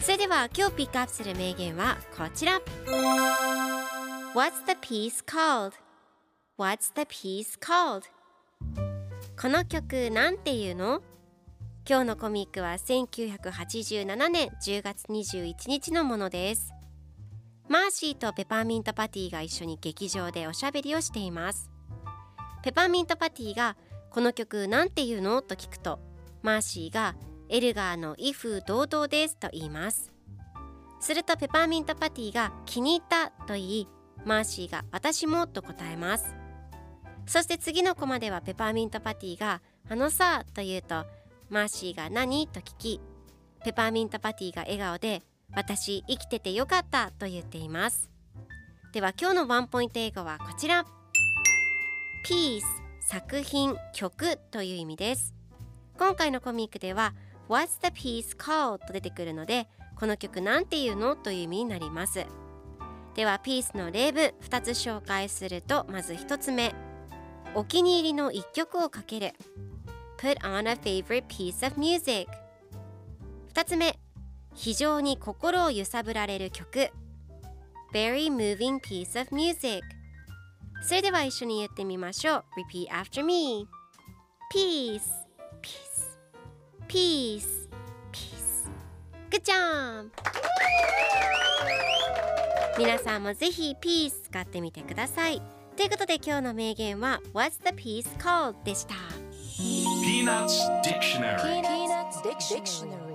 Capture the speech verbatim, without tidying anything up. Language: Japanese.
それでは今日ピックアップする名言はこちら。 What's the piece called? What's the piece called? この曲なんていうの？今日のコミックはせんきゅうひゃくはちじゅうななねんじゅうがつにじゅういちにちのものです。マーシーとペパーミントパティが一緒に劇場でおしゃべりをしています。ペパーミントパティがこの曲なんていうのと聞くと、マーシーがエルガーの威風堂々ですと言います。するとペパーミントパティが気に入ったと言い、マーシーが私もと答えます。そして次のコマではペパーミントパティがあのさと言うと、マーシーが何と聞き、ペパーミントパティが笑顔で私生きててよかったと言っています。では今日のワンポイント英語はこちら。ピース、作品、曲という意味です。今回のコミックでは What's the piece called? と出てくるので、この曲なんていうのという意味になります。ではピースの例文ふたつ紹介すると、まずひとつめ、お気に入りのいっきょくをかける Put on a favorite piece of music。 ふたつめ、非常に心を揺さぶられる曲 Very moving piece of music。 それでは一緒に言ってみましょう。 Repeat after me。 Peace Peace Peace Peace。 Good job。 皆さんもぜひ Peace 使ってみてください。ということで今日の名言は What's the piece called? でした。ピーナッツ・ディクショナリー。